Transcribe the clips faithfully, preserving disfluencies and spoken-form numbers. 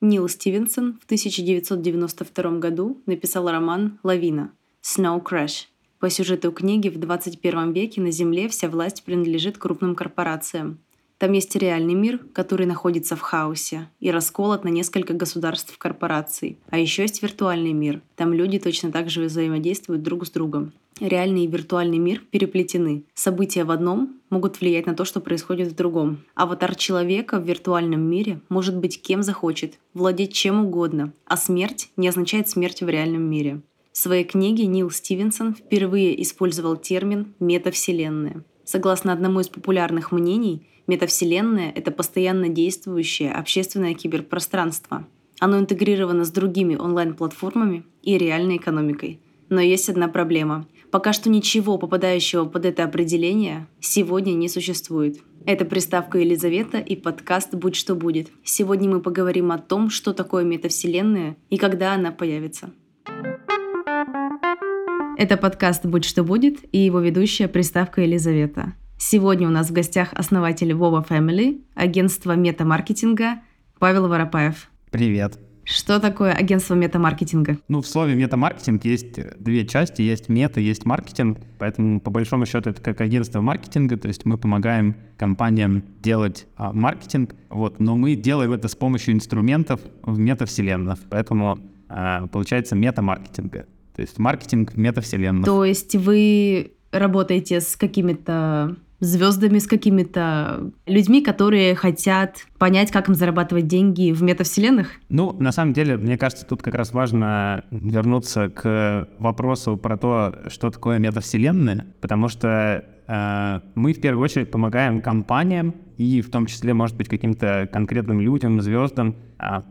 Нил Стивенсон в тысяча девятьсот девяносто втором году написал роман «Лавина. Сноу Крэш». По сюжету книги в двадцать первом веке на Земле вся власть принадлежит крупным корпорациям. Там есть реальный мир, который находится в хаосе и расколот на несколько государств корпораций. А еще есть виртуальный мир. Там люди точно так же взаимодействуют друг с другом. Реальный и виртуальный мир переплетены. События в одном могут влиять на то, что происходит в другом. Аватар человека в виртуальном мире может быть кем захочет, владеть чем угодно, а смерть не означает смерть в реальном мире. В своей книге Нил Стивенсон впервые использовал термин «метавселенная». Согласно одному из популярных мнений, метавселенная — это постоянно действующее общественное киберпространство. Оно интегрировано с другими онлайн-платформами и реальной экономикой. Но есть одна проблема. Пока что ничего, попадающего под это определение, сегодня не существует. Это приставка Елизавета и подкаст «Будь что будет». Сегодня мы поговорим о том, что такое метавселенная и когда она появится. Это подкаст «Будь что будет» и его ведущая приставка Елизавета. Сегодня у нас в гостях основатель ви о ви эй Family, агентство метамаркетинга Павел Воропаев. Привет. Что такое агентство метамаркетинга? Ну, в слове метамаркетинг есть две части. Есть мета, есть маркетинг. Поэтому, по большому счету, это как агентство маркетинга. То есть мы помогаем компаниям делать а, маркетинг. Вот, но мы делаем это с помощью инструментов в метавселенных. Поэтому а, получается метамаркетинга. То есть маркетинг метавселенных. То есть вы работаете с какими-то звездами, с какими-то людьми, которые хотят понять, как им зарабатывать деньги в метавселенных? Ну, на самом деле, мне кажется, тут как раз важно вернуться к вопросу про то, что такое метавселенная, потому что э, мы в первую очередь помогаем компаниям и в том числе, может быть, каким-то конкретным людям, звездам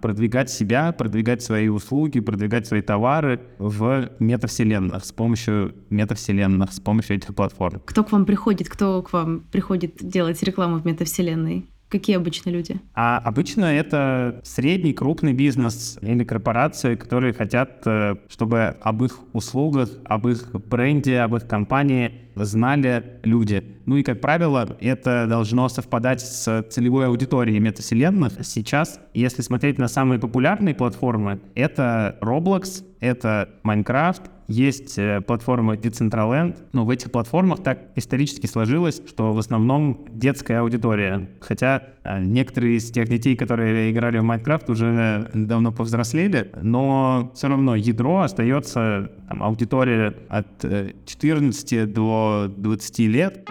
продвигать себя, продвигать свои услуги, продвигать свои товары в метавселенных, с помощью метавселенных, с помощью этих платформ. Кто к вам приходит? Кто к вам приходит делать рекламу в метавселенной? Какие обычно люди? А обычно это средний, крупный бизнес или корпорации, которые хотят, чтобы об их услугах, об их бренде, об их компании знали люди. Ну и, как правило, это должно совпадать с целевой аудиторией метавселенных. Сейчас, если смотреть на самые популярные платформы, это Роблокс, это Майнкрафт, есть платформа Decentraland, но в этих платформах так исторически сложилось, что в основном детская аудитория. Хотя некоторые из тех детей, которые играли в Майнкрафт, уже давно повзрослели, но все равно ядро остается там, аудитория от четырнадцати до двадцати лет.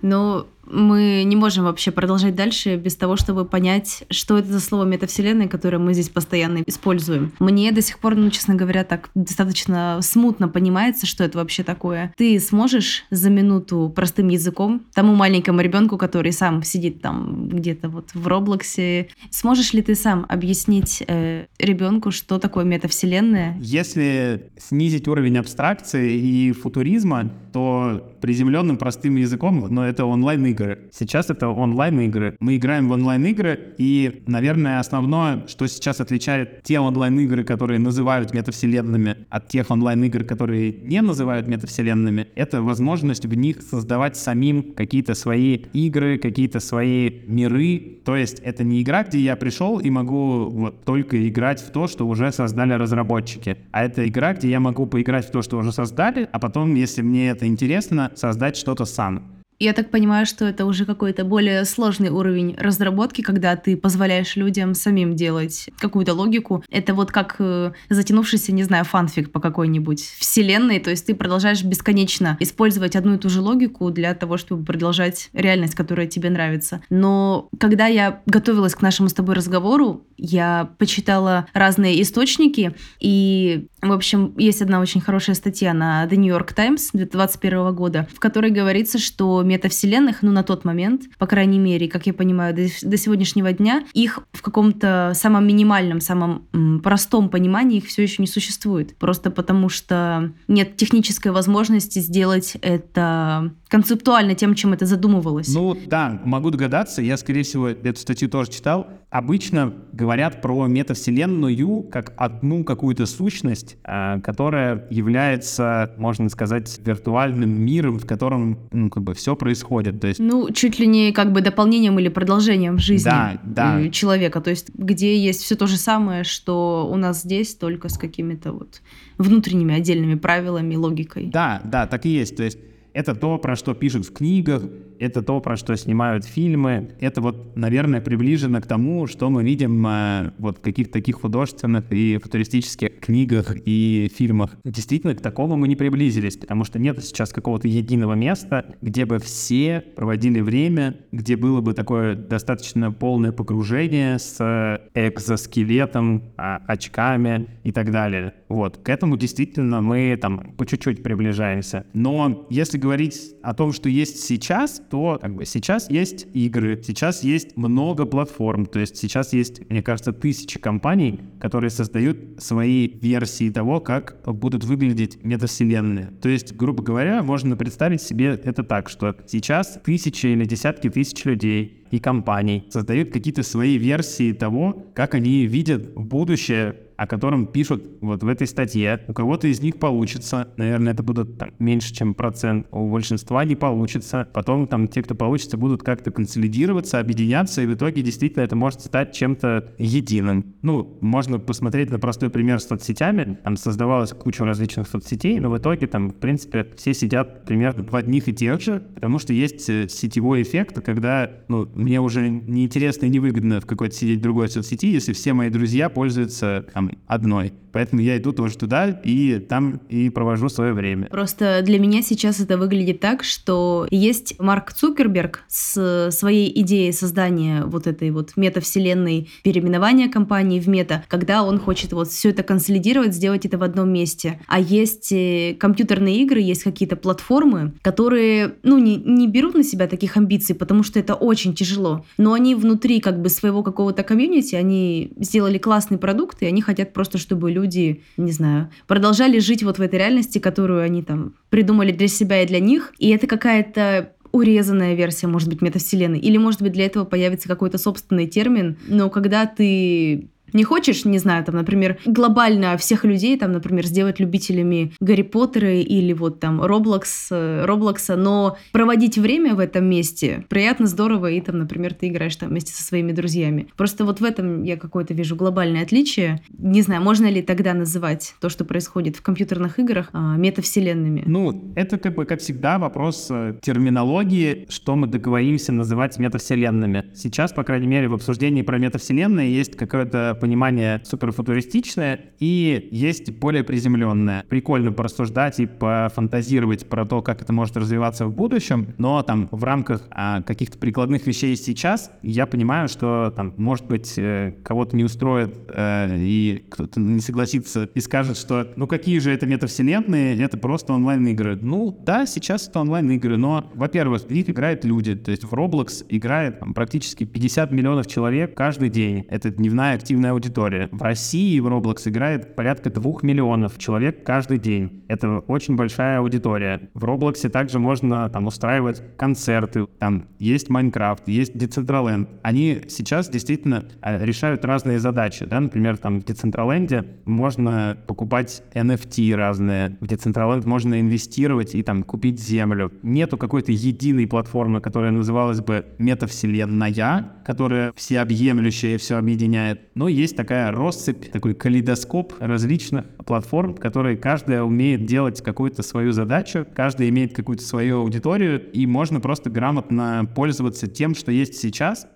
Но мы не можем вообще продолжать дальше без того, чтобы понять, что это за слово метавселенная, которое мы здесь постоянно используем. Мне до сих пор, ну, честно говоря, так достаточно смутно понимается, что это вообще такое. Ты сможешь за минуту простым языком тому маленькому ребенку, который сам сидит там где-то вот в Роблоксе, сможешь ли ты сам объяснить э, ребенку, что такое метавселенная? Если снизить уровень абстракции и футуризма, то приземленным простым языком, но это онлайн-игры. Сейчас это онлайн-игры. Мы играем в онлайн-игры, и, наверное, основное, что сейчас отличает те онлайн-игры, которые называют метавселенными, от тех онлайн-игр, которые не называют метавселенными, это возможность в них создавать самим какие-то свои игры, какие-то свои миры. То есть это не игра, где я пришел и могу вот только играть в то, что уже создали разработчики, а это игра, где я могу поиграть в то, что уже создали, а потом, если мне это интересно, создать что-то сам. Я так понимаю, что это уже какой-то более сложный уровень разработки, когда ты позволяешь людям самим делать какую-то логику. Это вот как затянувшийся, не знаю, фанфик по какой-нибудь вселенной. То есть ты продолжаешь бесконечно использовать одну и ту же логику для того, чтобы продолжать реальность, которая тебе нравится. Но когда я готовилась к нашему с тобой разговору, я почитала разные источники, и, в общем, есть одна очень хорошая статья на The New York Times две тысячи двадцать первого года, в которой говорится, что метавселенных, ну, на тот момент, по крайней мере, как я понимаю, до, до сегодняшнего дня, их в каком-то самом минимальном, самом м, простом понимании их все еще не существует. Просто потому что нет технической возможности сделать это концептуально тем, чем это задумывалось. Ну, да, могу догадаться, я, скорее всего, эту статью тоже читал. Обычно говорят про метавселенную как одну какую-то сущность, реальность, которая является, можно сказать, виртуальным миром, в котором, ну, как бы все происходит. То есть... Ну, чуть ли не как бы дополнением или продолжением жизни да, да. человека, то есть где есть все то же самое, что у нас здесь, только с какими-то вот внутренними отдельными правилами, логикой. Да, да, так и есть. То есть это то, про что пишут в книгах, это то, про что снимают фильмы. Это вот, наверное, приближено к тому, что мы видим э, вот в каких-то таких художественных и футуристических книгах и фильмах. Действительно, к такому мы не приблизились, потому что нет сейчас какого-то единого места, где бы все проводили время, где было бы такое достаточно полное погружение с экзоскелетом, очками и так далее. Вот. К этому действительно мы там по чуть-чуть приближаемся. Но если говорить о том, что есть сейчас, то как бы, сейчас есть игры, сейчас есть много платформ, то есть сейчас есть, мне кажется, тысячи компаний, которые создают свои версии того, как будут выглядеть метавселенные. То есть, грубо говоря, можно представить себе это так, что сейчас тысячи или десятки тысяч людей и компаний создают какие-то свои версии того, как они видят будущее, о котором пишут вот в этой статье. У кого-то из них получится, наверное, это будут там, меньше, чем процент, у большинства не получится. Потом там те, кто получится, будут как-то консолидироваться, объединяться, и в итоге действительно это может стать чем-то единым. Ну, можно посмотреть на простой пример с соцсетями. Там создавалась куча различных соцсетей, но в итоге там, в принципе, все сидят примерно в одних и тех же, потому что есть сетевой эффект, когда, ну, мне уже неинтересно и невыгодно в какой-то сидеть в другой соцсети, если все мои друзья пользуются там одной. Поэтому я иду тоже туда и там и провожу свое время. Просто для меня сейчас это выглядит так, что есть Марк Цукерберг с своей идеей создания вот этой вот метавселенной, переименования компании в мета, когда он хочет вот все это консолидировать, сделать это в одном месте. А есть компьютерные игры, есть какие-то платформы, которые, ну, не, не берут на себя таких амбиций, потому что это очень тяжело. Но они внутри как бы своего какого-то комьюнити, они сделали классный продукт, и они хотят просто, чтобы люди, не знаю, продолжали жить вот в этой реальности, которую они там придумали для себя и для них. И это какая-то урезанная версия, может быть, метавселенной. Или, может быть, для этого появится какой-то собственный термин. Но когда ты не хочешь, не знаю, там, например, глобально всех людей, там, например, сделать любителями Гарри Поттера или вот там Роблокс, Роблокса, но проводить время в этом месте приятно, здорово, и там, например, ты играешь там вместе со своими друзьями. Просто вот в этом я какое-то вижу глобальное отличие. Не знаю, можно ли тогда называть то, что происходит в компьютерных играх, метавселенными? Ну, это как бы, как всегда, вопрос терминологии, что мы договоримся называть метавселенными. Сейчас, по крайней мере, в обсуждении про метавселенные есть какое-то понимание суперфутуристичное и есть более приземленное. Прикольно порассуждать и пофантазировать про то, как это может развиваться в будущем, но там в рамках а, каких-то прикладных вещей сейчас я понимаю, что там, может быть, э, кого-то не устроит э, и кто-то не согласится и скажет, что ну какие же это метавселенные, это просто онлайн-игры. Ну да, сейчас это онлайн-игры, но, во-первых, в них играют люди, то есть в Roblox играет там, практически пятьдесят миллионов человек каждый день. Это дневная активность аудитория. В России в Roblox играет порядка двух миллионов человек каждый день. Это очень большая аудитория. В Roblox также можно там устраивать концерты. Там есть Майнкрафт, есть Decentraland. Они сейчас действительно решают разные задачи. Да? Например, там в Decentraland можно покупать эн эф ти разные. В Decentraland можно инвестировать и там купить землю. Нету какой-то единой платформы, которая называлась бы метавселенная, которая всеобъемлющая и все объединяет. Но есть такая россыпь, такой калейдоскоп различных платформ, которые каждая умеет делать какую-то свою задачу, каждая имеет какую-то свою аудиторию, и можно просто грамотно пользоваться тем, что есть сейчас.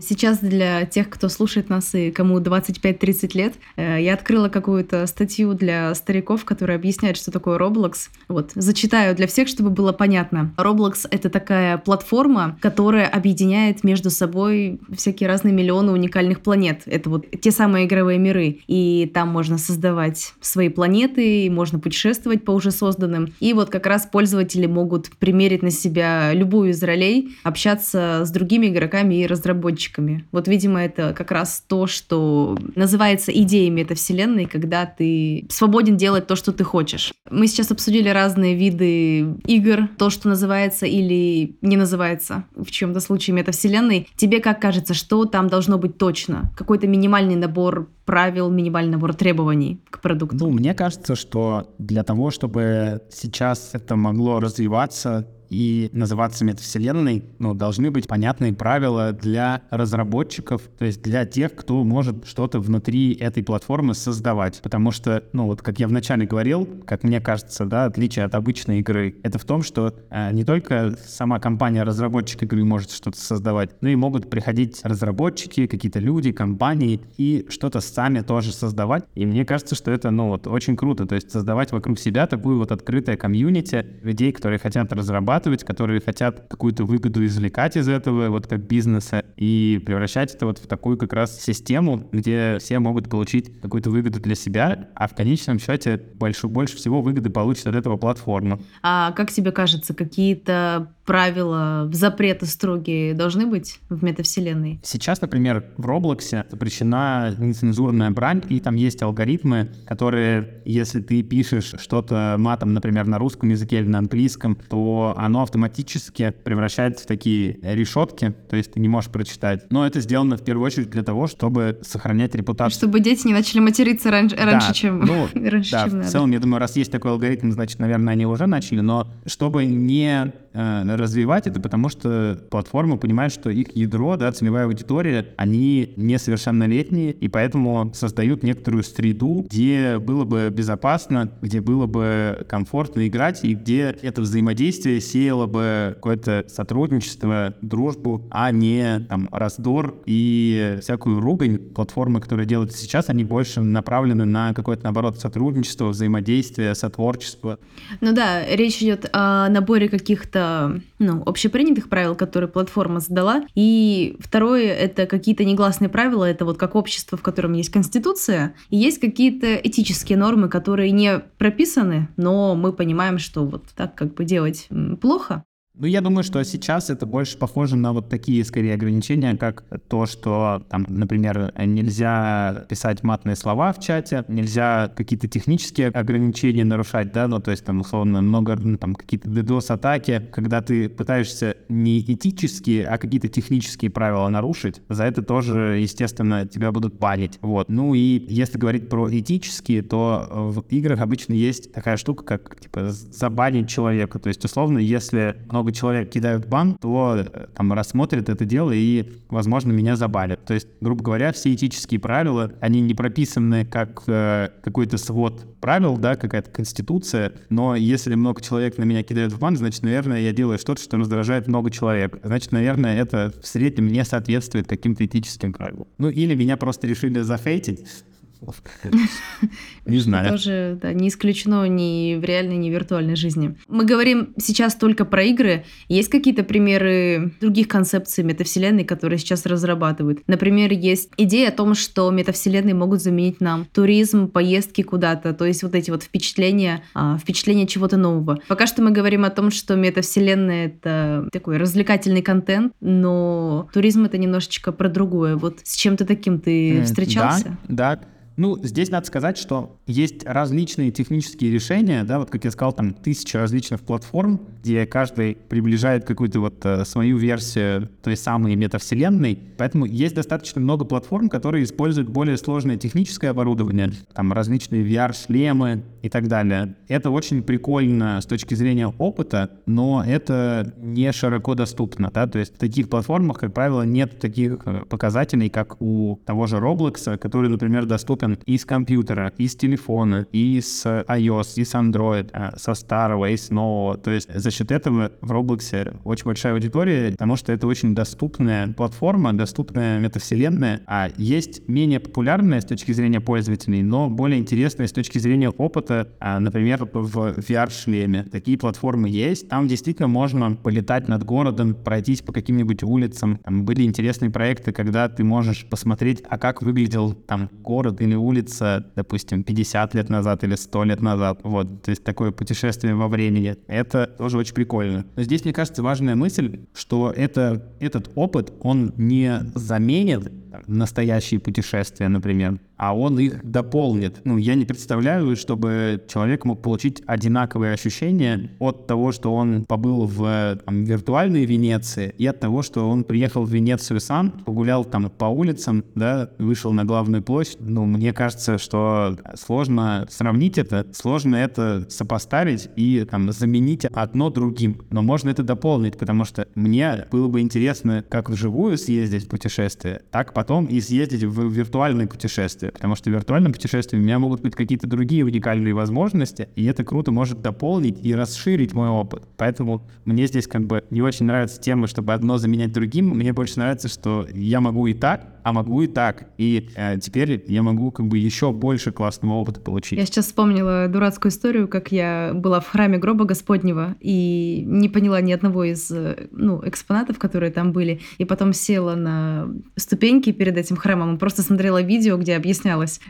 Сейчас для тех, кто слушает нас и кому двадцать пять тридцать лет, я открыла какую-то статью для стариков, которая объясняет, что такое Roblox. Вот, зачитаю для всех, чтобы было понятно. Roblox — это такая платформа, которая объединяет между собой всякие разные миллионы уникальных планет. Это вот те самые игровые миры. И там можно создавать свои планеты, и можно путешествовать по уже созданным. И вот как раз пользователи могут примерить на себя любую из ролей, общаться с другими игроками и разработчиками. Вот, видимо, это как раз то, что называется идеей метавселенной, когда ты свободен делать то, что ты хочешь. Мы сейчас обсудили разные виды игр, то, что называется или не называется в чем-то случае метавселенной. Тебе как кажется, что там должно быть точно? Какой-то минимальный набор правил, минимальный набор требований к продукту? Ну, мне кажется, что для того, чтобы сейчас это могло развиваться и называться метавселенной, ну, должны быть понятные правила для разработчиков, то есть для тех, кто может что-то внутри этой платформы создавать. Потому что, ну, вот как я вначале говорил, как мне кажется, да, отличие от обычной игры, это в том, что э, не только сама компания-разработчик игры может что-то создавать, но и могут приходить разработчики, какие-то люди, компании и что-то сами тоже создавать. И мне кажется, что это, ну, вот очень круто, то есть создавать вокруг себя такую вот открытое комьюнити людей, которые хотят разрабатывать, которые хотят какую-то выгоду извлекать из этого, вот как бизнеса, и превращать это вот в такую как раз систему, где все могут получить какую-то выгоду для себя, а в конечном счете больше, больше всего выгоды получит от этого платформа. А как тебе кажется, какие-то правила, запреты строгие должны быть в метавселенной? Сейчас, например, в Роблоксе запрещена нецензурная брань, и там есть алгоритмы, которые, если ты пишешь что-то матом, например, на русском языке или на английском, то оно автоматически превращается в такие решетки, то есть ты не можешь прочитать. Но это сделано в первую очередь для того, чтобы сохранять репутацию. Чтобы дети не начали материться раньше, да, раньше чем, ну, раньше, да, чем в надо. В целом, я думаю, раз есть такой алгоритм, значит, наверное, они уже начали, но чтобы не э, развивать это, потому что платформа понимает, что их ядро, да, целевая аудитория, они несовершеннолетние, и поэтому создают некоторую среду, где было бы безопасно, где было бы комфортно играть, и где это взаимодействие сеяло бы какое-то сотрудничество, дружбу, а не там раздор и всякую ругань. Платформы, которые делают сейчас, они больше направлены на какое-то, наоборот, сотрудничество, взаимодействие, сотворчество. Ну да, речь идет о наборе каких-то, ну, общепринятых правил, которые платформа задала. И второе, это какие-то негласные правила, это вот как общество, в котором есть конституция, и есть какие-то этические нормы, которые не прописаны, но мы понимаем, что вот так как бы делать плохо. Ну, я думаю, что сейчас это больше похоже на вот такие, скорее, ограничения, как то, что, там, например, нельзя писать матные слова в чате, нельзя какие-то технические ограничения нарушать, да, ну, то есть, там, условно, много, ну, там, какие-то ддос-атаки, когда ты пытаешься не этические, а какие-то технические правила нарушить, за это тоже, естественно, тебя будут банить, вот. Ну, и если говорить про этические, то в играх обычно есть такая штука, как, типа, забанить человека, то есть, условно, если много человек кидают бан, то там рассмотрят это дело и, возможно, меня забанят. То есть, грубо говоря, все этические правила, они не прописаны как э, какой-то свод правил, да, какая-то конституция, но если много человек на меня кидают в бан, значит, наверное, я делаю что-то, что раздражает много человек. Значит, наверное, это в среднем не соответствует каким-то этическим правилам. Ну, или меня просто решили зафейтить. Не знаю. Тоже, да, не исключено ни в реальной, ни в виртуальной жизни. Мы говорим сейчас только про игры. Есть какие-то примеры других концепций метавселенной, которые сейчас разрабатывают? Например, есть идея о том, что метавселенные могут заменить нам туризм, поездки куда-то, то есть вот эти вот впечатления, впечатления чего-то нового. Пока что мы говорим о том, что метавселенная — это такой развлекательный контент, но туризм — это немножечко про другое. Вот с чем-то таким ты встречался? Да, да. Ну, здесь надо сказать, что есть различные технические решения, да, вот как я сказал, там тысячи различных платформ, где каждый приближает какую-то вот э, свою версию той самой метавселенной, поэтому есть достаточно много платформ, которые используют более сложное техническое оборудование, там различные ви ар-шлемы и так далее. Это очень прикольно с точки зрения опыта, но это не широко доступно, да, то есть в таких платформах, как правило, нет таких показателей, как у того же Roblox, который, например, доступен и с компьютера, и с телефона, и с iOS, и с Android, со старого, и с нового. То есть за счет этого в Roblox очень большая аудитория, потому что это очень доступная платформа, доступная метавселенная, а есть менее популярная с точки зрения пользователей, но более интересная с точки зрения опыта, например, в ви ар-шлеме. Такие платформы есть, там действительно можно полетать над городом, пройтись по каким-нибудь улицам. Там были интересные проекты, когда ты можешь посмотреть, а как выглядел там город или улица, допустим, пятьдесят лет назад или сто лет назад, вот, то есть такое путешествие во времени, это тоже очень прикольно. Но здесь, мне кажется, важная мысль, что это, этот опыт, он не заменит настоящие путешествия, например, а он их дополнит. Ну, я не представляю, чтобы человек мог получить одинаковые ощущения от того, что он побыл в там, виртуальной Венеции, и от того, что он приехал в Венецию сам, погулял там по улицам, да, вышел на главную площадь. Ну, мне кажется, что сложно сравнить это, сложно это сопоставить и там заменить одно другим. Но можно это дополнить, потому что мне было бы интересно, как вживую съездить в путешествие, так потом и съездить в виртуальное путешествие. Потому что в виртуальном путешествии у меня могут быть какие-то другие уникальные возможности, и это круто может дополнить и расширить мой опыт. Поэтому мне здесь как бы не очень нравится тема, чтобы одно заменять другим. Мне больше нравится, что я могу и так, а могу и так. И э, теперь я могу как бы еще больше классного опыта получить. Я сейчас вспомнила дурацкую историю, как я была в храме гроба Господнего и не поняла ни одного из ну, экспонатов, которые там были. И потом села на ступеньки перед этим храмом и просто смотрела видео, где объяснялось,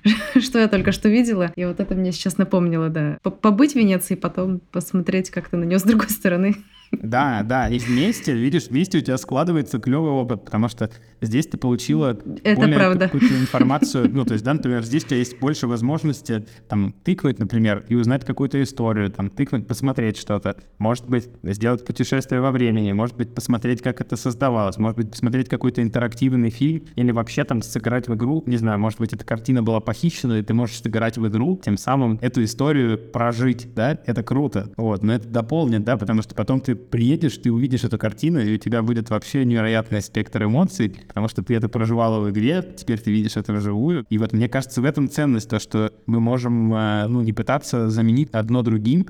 что я только что видела. И вот это мне сейчас напомнило, да. Побыть в Венеции, потом посмотреть как-то на нее с другой стороны. Да, да, и вместе, видишь, вместе у тебя складывается клевый опыт, потому что здесь ты получила это более правда. Какую-то информацию, ну, то есть, да, например, здесь у тебя есть больше возможности, там, тыкнуть, например, и узнать какую-то историю, там, тыкнуть, посмотреть что-то, может быть, сделать путешествие во времени, может быть, посмотреть, как это создавалось, может быть, посмотреть какой-то интерактивный фильм или вообще, там, сыграть в игру, не знаю, может быть, эта картина была похищена, и ты можешь сыграть в игру, тем самым эту историю прожить, да, это круто, вот, но это дополнит, да, потому что потом ты приедешь, ты увидишь эту картину, и у тебя будет вообще невероятный спектр эмоций, потому что ты это проживала в игре, теперь ты видишь это вживую. И вот мне кажется, в этом ценность, то, что мы можем, ну, не пытаться заменить одно другим.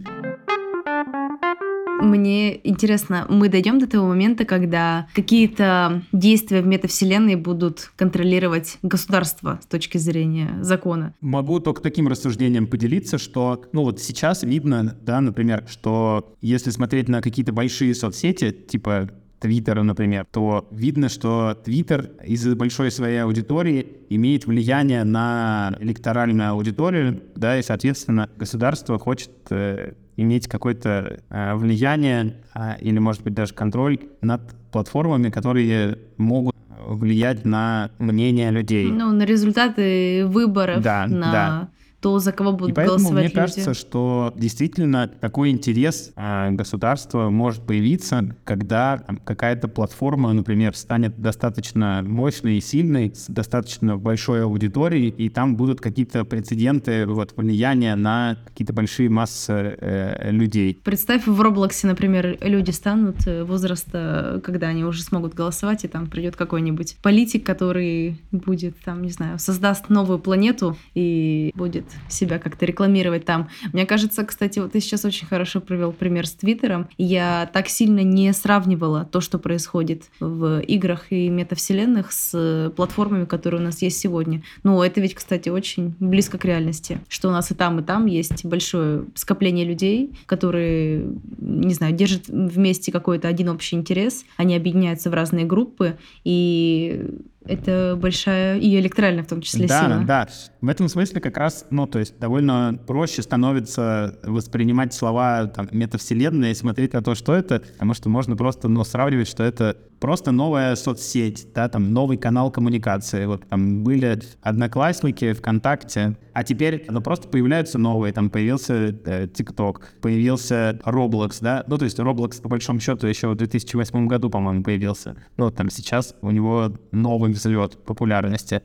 Мне интересно, мы дойдем до того момента, когда какие-то действия в метавселенной будут контролировать государство с точки зрения закона? Могу только таким рассуждением поделиться, что, ну вот сейчас видно, да, например, что если смотреть на какие-то большие соцсети, типа Твиттера, например, то видно, что Твиттер из-за большой своей аудитории имеет влияние на электоральную аудиторию, да, и, соответственно, государство хочет э, иметь какое-то э, влияние э, или, может быть, даже контроль над платформами, которые могут влиять на мнение людей. Ну, на результаты выборов, да, на... Да. то, за кого будут голосовать люди. И поэтому мне кажется, что действительно такой интерес э, государства может появиться, когда там, какая-то платформа, например, станет достаточно мощной и сильной, с достаточно большой аудиторией, и там будут какие-то прецеденты вот, влияния на какие-то большие массы э, людей. Представь, в Роблоксе, например, люди станут возраста, когда они уже смогут голосовать, и там придет какой-нибудь политик, который будет, там, не знаю, создаст новую планету и будет себя как-то рекламировать там. Мне кажется, кстати, вот ты сейчас очень хорошо привел пример с Твиттером. Я так сильно не сравнивала то, что происходит в играх и метавселенных с платформами, которые у нас есть сегодня. Но это ведь, кстати, очень близко к реальности, что у нас и там, и там есть большое скопление людей, которые, не знаю, держат вместе какой-то один общий интерес, они объединяются в разные группы, и это большая и электоральная в том числе да, сила. Да, да. В этом смысле как раз, ну, то есть довольно проще становится воспринимать слова там, метавселенная и смотреть на то, что это, потому что можно просто, ну, сравнивать, что это просто новая соцсеть, да, там, новый канал коммуникации. Вот там были Одноклассники, ВКонтакте, а теперь, ну, просто появляются новые, там, появился э, TikTok, появился Роблокс, да, ну, то есть Роблокс, по большому счету, еще в две тысячи восьмом году, по-моему, появился. Ну, там, сейчас у него новый взлет популярности.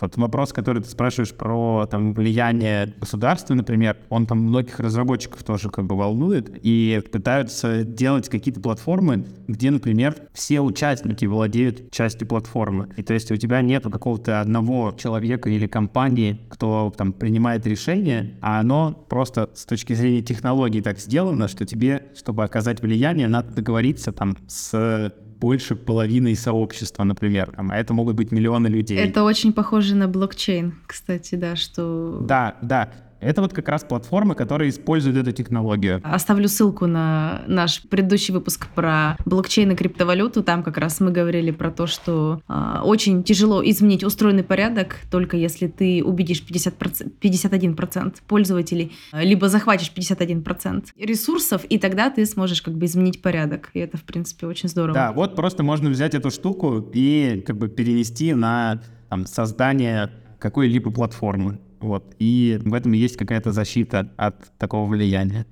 Вот вопрос, который ты спрашиваешь про там, влияние государства, например, он там многих разработчиков тоже как бы волнует, и пытаются делать какие-то платформы, где, например, все участники владеют частью платформы. И то есть у тебя нет какого-то одного человека или компании, кто там принимает решение, а оно просто с точки зрения технологий так сделано, что тебе, чтобы оказать влияние, надо договориться там с... больше половины сообщества, например. А это могут быть миллионы людей. Это очень похоже на блокчейн, кстати, да, что... Да, да. Это вот как раз платформы, которые используют эту технологию. Оставлю ссылку на наш предыдущий выпуск про блокчейн и криптовалюту. Там как раз мы говорили про то, что э, очень тяжело изменить устроенный порядок, только если ты убедишь пятьдесят процентов, пятьдесят один процент пользователей, либо захватишь пятьдесят один процент ресурсов, и тогда ты сможешь как бы изменить порядок. И это, в принципе, очень здорово. Да, вот просто можно взять эту штуку и как бы перенести на там, создание какой-либо платформы. Вот. И в этом есть какая-то защита от такого влияния.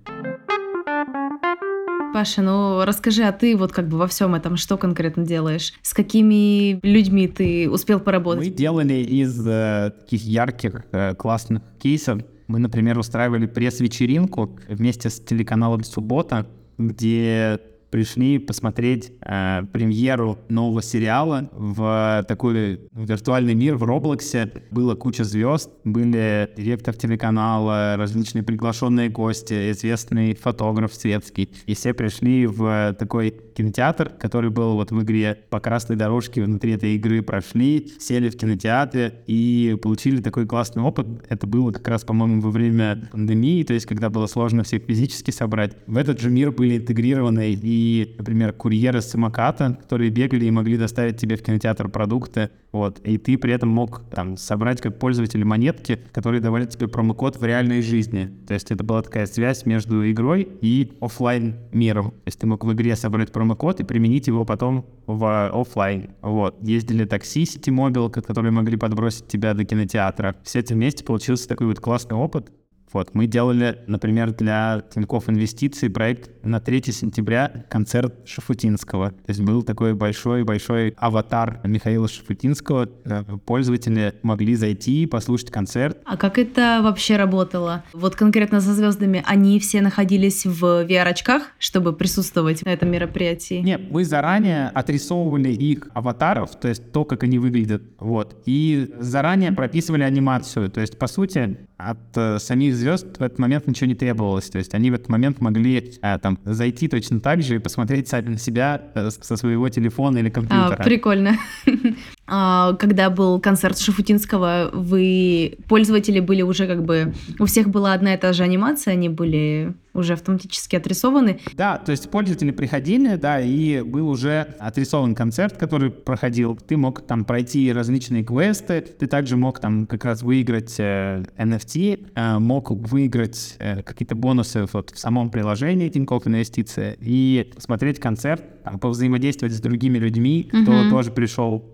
Паша, ну расскажи, а ты вот как бы во всем этом что конкретно делаешь? С какими людьми ты успел поработать? Мы делали из э, таких ярких, э, классных кейсов. Мы, например, устраивали пресс-вечеринку вместе с телеканалом «Суббота», где пришли посмотреть э, премьеру нового сериала в такой виртуальный мир в Роблоксе. Была куча звезд, были директор телеканала, различные приглашенные гости, известный фотограф светский. И все пришли в такой кинотеатр, который был вот в игре. По красной дорожке внутри этой игры прошли, сели в кинотеатре и получили такой классный опыт. Это было как раз, по-моему, во время пандемии, то есть когда было сложно всех физически собрать. В этот же мир были интегрированы и И, например, курьеры с Самоката, которые бегали и могли доставить тебе в кинотеатр продукты, вот, и ты при этом мог там собрать как пользователь монетки, которые давали тебе промокод в реальной жизни. То есть это была такая связь между игрой и офлайн миром. То есть ты мог в игре собрать промокод и применить его потом в офлайн. Вот. Ездили такси Ситимобил, которые могли подбросить тебя до кинотеатра. Все это вместе получился такой вот классный опыт. Вот, мы делали, например, для Тинькофф Инвестиции проект на третьего сентября концерт Шуфутинского. То есть был такой большой-большой аватар Михаила Шуфутинского. Пользователи могли зайти, послушать концерт. А как это вообще работало? Вот конкретно со звездами они все находились в ви ар-очках, чтобы присутствовать на этом мероприятии? Нет, мы заранее отрисовывали их аватаров, то есть то, как они выглядят. Вот. И заранее прописывали анимацию. То есть, по сути, от э, самих звезд в этот момент ничего не требовалось. То есть они в этот момент могли а, там, зайти точно так же и посмотреть сами на себя со своего телефона или компьютера. А, прикольно. Когда был концерт Шуфутинского, вы, пользователи, были уже как бы... У всех была одна и та же анимация, они были уже автоматически отрисованы. Да, то есть пользователи приходили, да, и был уже отрисован концерт, который проходил. Ты мог там пройти различные квесты, ты также мог там как раз выиграть э, эн эф ти, э, мог выиграть э, какие-то бонусы вот, в самом приложении Тинькофф Инвестиции и смотреть концерт, там, повзаимодействовать с другими людьми, кто mm-hmm. тоже пришел.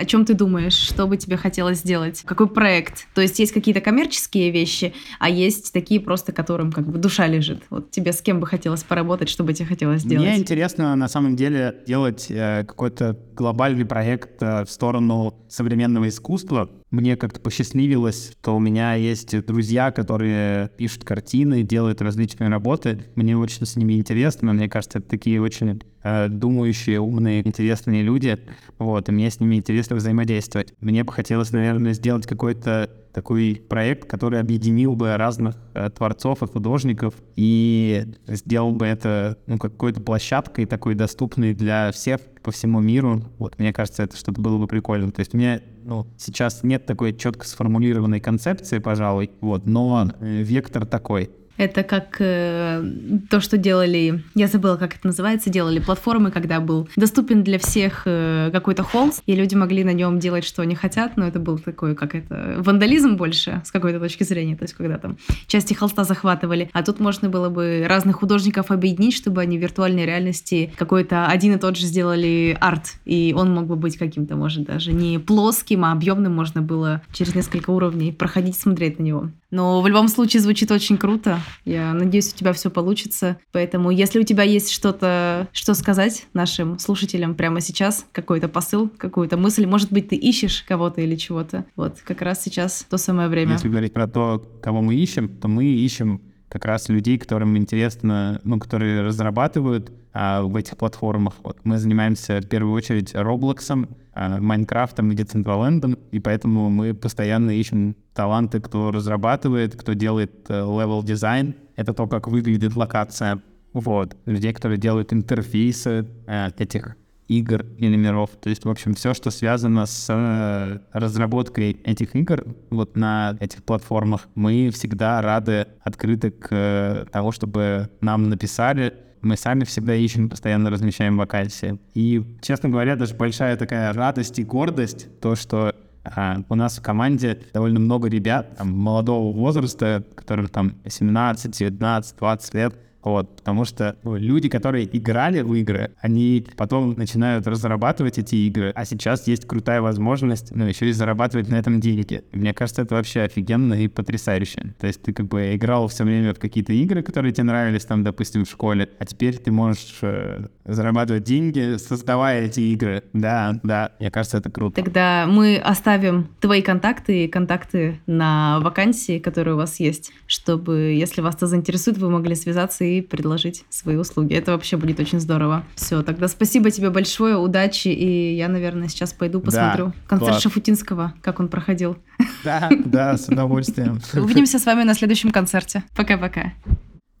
О чем ты думаешь? Что бы тебе хотелось сделать? Какой проект? То есть есть какие-то коммерческие вещи, а есть такие просто, которым как бы душа лежит. Вот тебе с кем бы хотелось поработать, что бы тебе хотелось сделать? Мне интересно на самом деле делать э, какой-то глобальный проект э, в сторону современного искусства. Мне как-то посчастливилось, что у меня есть друзья, которые пишут картины, делают различные работы. Мне очень с ними интересно. Мне кажется, это такие очень э, думающие, умные, интересные люди. Вот, и мне с ними интересно взаимодействовать. Мне бы хотелось, наверное, сделать какой-то такой проект, который объединил бы разных э, творцов и художников и сделал бы это ну, какой-то площадкой такой доступной для всех по всему миру. Вот, мне кажется, это что-то было бы прикольно. То есть у меня ну, сейчас нет такой четко сформулированной концепции, пожалуй, вот, но э, вектор такой. Это как э, то, что делали, я забыла, как это называется, делали платформы, когда был доступен для всех э, какой-то холст, и люди могли на нем делать, что они хотят, но это был такой, как это, вандализм больше, с какой-то точки зрения, то есть когда там части холста захватывали. А тут можно было бы разных художников объединить, чтобы они в виртуальной реальности какой-то один и тот же сделали арт, и он мог бы быть каким-то, может, даже не плоским, а объемным, можно было через несколько уровней проходить, смотреть на него. Но в любом случае звучит очень круто. Я надеюсь, у тебя все получится. Поэтому, если у тебя есть что-то, что сказать нашим слушателям прямо сейчас, какой-то посыл, какую-то мысль, может быть, ты ищешь кого-то или чего-то. Вот, как раз сейчас то самое время. Если говорить про то, кого мы ищем, то мы ищем как раз людей, которым интересно, ну, которые разрабатывают а, в этих платформах. Вот, мы занимаемся в первую очередь Роблоксом, Майнкрафтом и Decentraland, и поэтому мы постоянно ищем таланты, кто разрабатывает, кто делает левел-дизайн. Это то, как выглядит локация. Вот. Людей, которые делают интерфейсы э, этих игр или миров. То есть, в общем, все, что связано с э, разработкой этих игр вот на этих платформах, мы всегда рады, открыты к э, тому, чтобы нам написали. Мы сами всегда ищем, постоянно размещаем вакансии. И, честно говоря, даже большая такая радость и гордость, то, что а, у нас в команде довольно много ребят там, молодого возраста, которым там семнадцать, девятнадцать, двадцать лет, Вот, потому что люди, которые играли в игры, они потом начинают разрабатывать эти игры, а сейчас есть крутая возможность, ну, еще и зарабатывать на этом деньги. Мне кажется, это вообще офигенно и потрясающе. То есть ты как бы играл все время в какие-то игры, которые тебе нравились, там, допустим, в школе, а теперь ты можешь э, зарабатывать деньги, создавая эти игры. Да, да, мне кажется, это круто. Тогда мы оставим твои контакты и контакты на вакансии, которые у вас есть, чтобы, если вас это заинтересует, вы могли связаться и и предложить свои услуги. Это вообще будет очень здорово. Все, тогда спасибо тебе большое, удачи, и я, наверное, сейчас пойду посмотрю да, концерт класс. Шафутинского, как он проходил. Да, да, с удовольствием. Увидимся с вами на следующем концерте. Пока-пока.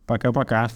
Пока-пока.